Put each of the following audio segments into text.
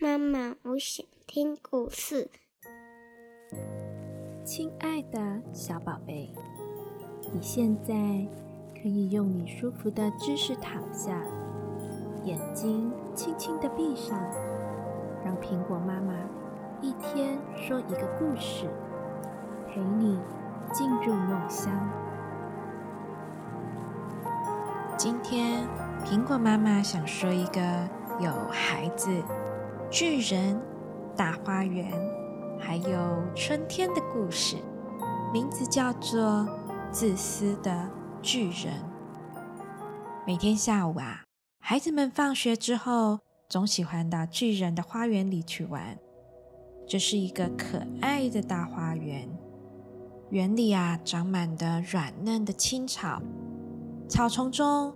妈妈，我想听故事。亲爱的小宝贝，你现在可以用你舒服的姿势躺下，眼睛轻轻地闭上，让苹果妈妈一天说一个故事，陪你进入梦乡。今天苹果妈妈想说一个有孩子、巨人、大花园还有春天的故事，名字叫做自私的巨人。每天下午啊，孩子们放学之后总喜欢到巨人的花园里去玩。这是一个可爱的大花园，园里啊长满的软嫩的青草，草丛中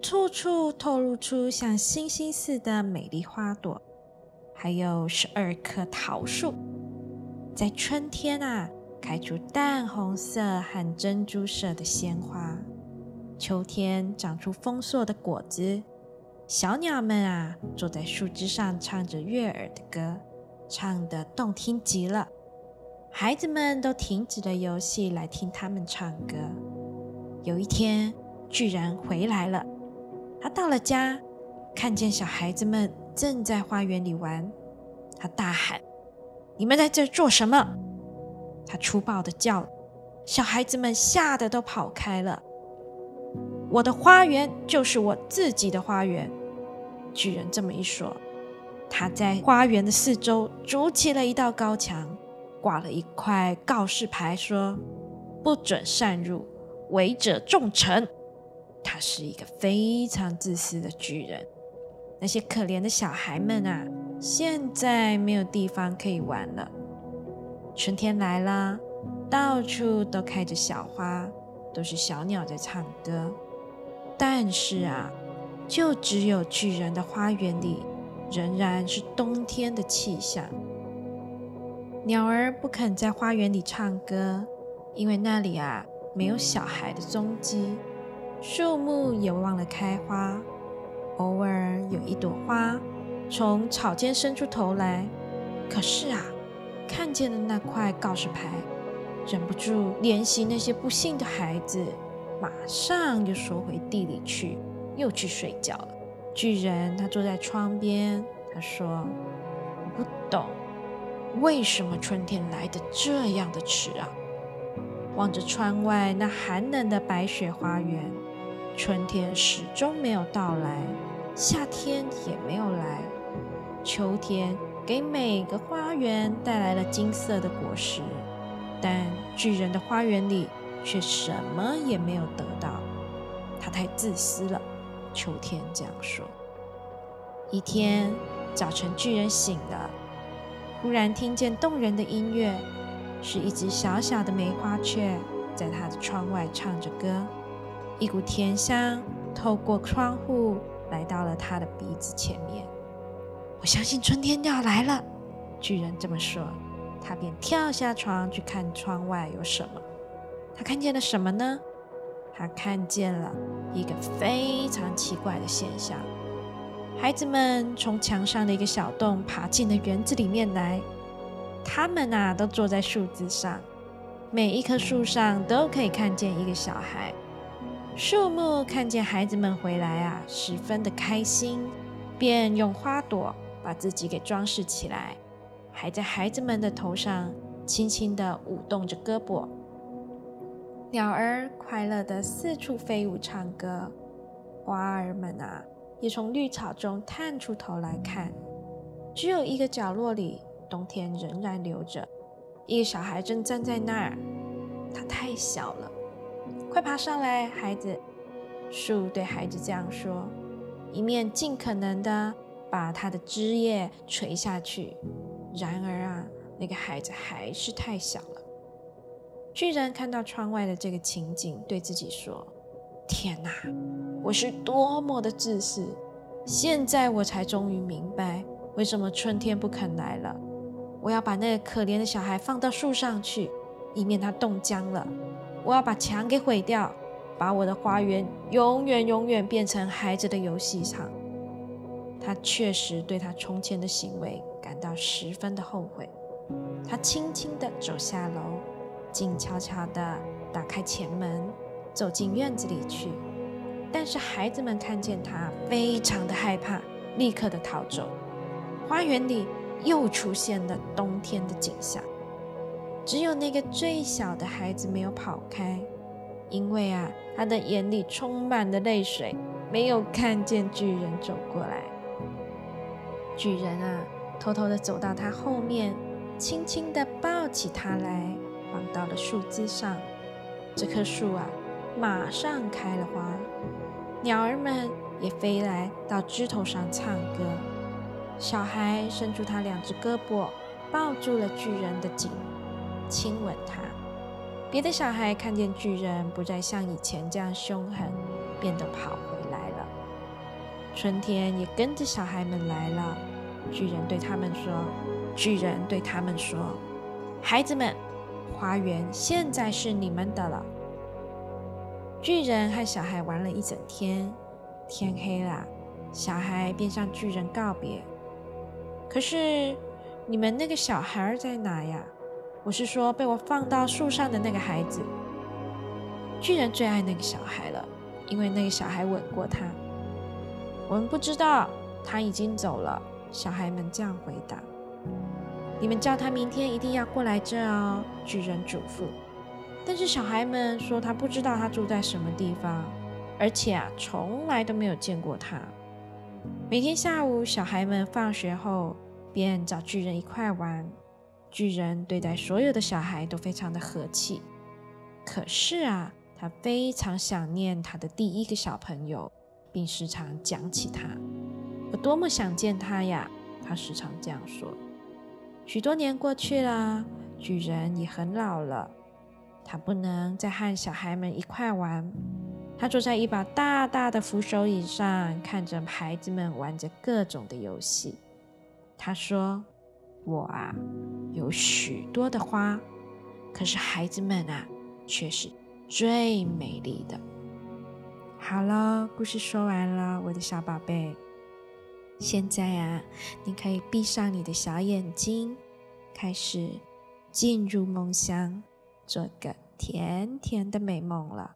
处处透露出像星星似的美丽花朵，还有12棵桃树，在春天啊开出淡红色和珍珠色的鲜花，秋天长出丰硕的果子。小鸟们啊坐在树枝上唱着悦耳的歌，唱得动听极了。孩子们都停止了游戏来听他们唱歌。有一天，巨人回来了，他到了家，看见小孩子们正在花园里玩，他大喊：你们在这做什么？他粗暴地叫，小孩子们吓得都跑开了。我的花园就是我自己的花园。巨人这么一说，他在花园的四周筑起了一道高墙，挂了一块告示牌，说不准擅入，违者重惩。他是一个非常自私的巨人。那些可怜的小孩们啊，现在没有地方可以玩了。春天来了，到处都开着小花，都是小鸟在唱歌。但是啊，就只有巨人的花园里仍然是冬天的气象。鸟儿不肯在花园里唱歌，因为那里啊没有小孩的踪迹，树木也忘了开花，偶尔有一朵花从草间伸出头来，可是啊，看见了那块告示牌，忍不住怜惜那些不幸的孩子，马上又缩回地里去，又去睡觉了。巨人他坐在窗边，他说：我不懂，为什么春天来得这样的迟啊？望着窗外那寒冷的白雪花园，春天始终没有到来，夏天也没有来，秋天给每个花园带来了金色的果实，但巨人的花园里却什么也没有得到。他太自私了，秋天这样说。一天早晨，巨人醒了，忽然听见动人的音乐，是一只小小的梅花雀在他的窗外唱着歌。一股甜香透过窗户来到了他的鼻子前面。我相信春天要来了，巨人这么说，他便跳下床去看窗外有什么。他看见了什么呢？他看见了一个非常奇怪的现象。孩子们从墙上的一个小洞爬进了园子里面来，他们啊都坐在树枝上，每一棵树上都可以看见一个小孩。树木看见孩子们回来啊，十分的开心，便用花朵把自己给装饰起来，还在孩子们的头上轻轻地舞动着胳膊。鸟儿快乐地四处飞舞唱歌，花儿们啊也从绿草中探出头来看。只有一个角落里，冬天仍然留着一个小孩正站在那儿，他太小了，快爬上来，孩子。树对孩子这样说，一面尽可能的把他的枝叶垂下去。然而啊，那个孩子还是太小了。巨人看到窗外的这个情景，对自己说：天哪，我是多么的自私！现在我才终于明白为什么春天不肯来了。我要把那个可怜的小孩放到树上去，以免他冻僵了。我要把墙给毁掉，把我的花园永远变成孩子的游戏场。他他确实对他从前的行为感到十分的后悔。他轻轻地走下楼，静悄悄地打开前门，走进院子里去。但是孩子们看见他，非常的害怕，立刻的逃走。花园里又出现了冬天的景象，只有那个最小的孩子没有跑开，因为他的眼里充满了泪水，没有看见巨人走过来。巨人偷偷地走到他后面，轻轻地抱起他来，绑到了树枝上。这棵树马上开了花，鸟儿们也飞来到枝头上唱歌。小孩伸出他两只胳膊，抱住了巨人的颈，亲吻他。别的小孩看见巨人不再像以前这样凶狠，变得跑回来了。春天也跟着小孩们来了。巨人对他们说，孩子们，花园现在是你们的了。巨人和小孩玩了一整天，天黑了，小孩便向巨人告别。可是你们那个小孩在哪呀？我是说被我放到树上的那个孩子。巨人最爱那个小孩了，因为那个小孩吻过他。我们不知道，他已经走了。小孩们这样回答。你们叫他明天一定要过来这哦，巨人嘱咐。但是小孩们说他不知道他住在什么地方，而且从来都没有见过他。每天下午，小孩们放学后便找巨人一块玩。巨人对待所有的小孩都非常的和气。可是他非常想念他的第一个小朋友，并时常讲起他。我多么想见他呀，他时常这样说。许多年过去了，巨人也很老了。他不能再和小孩们一块玩，他坐在一把大大的扶手椅上，看着孩子们玩着各种的游戏。他说，我有许多的花，可是孩子们却是最美丽的。好了，故事说完了，我的小宝贝。现在你可以闭上你的小眼睛，开始进入梦乡，做个甜甜的美梦了。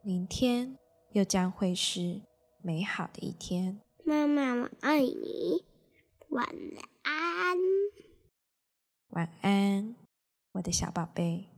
明天又将会是美好的一天。妈妈，我爱你，晚安。晚安，我的小宝贝。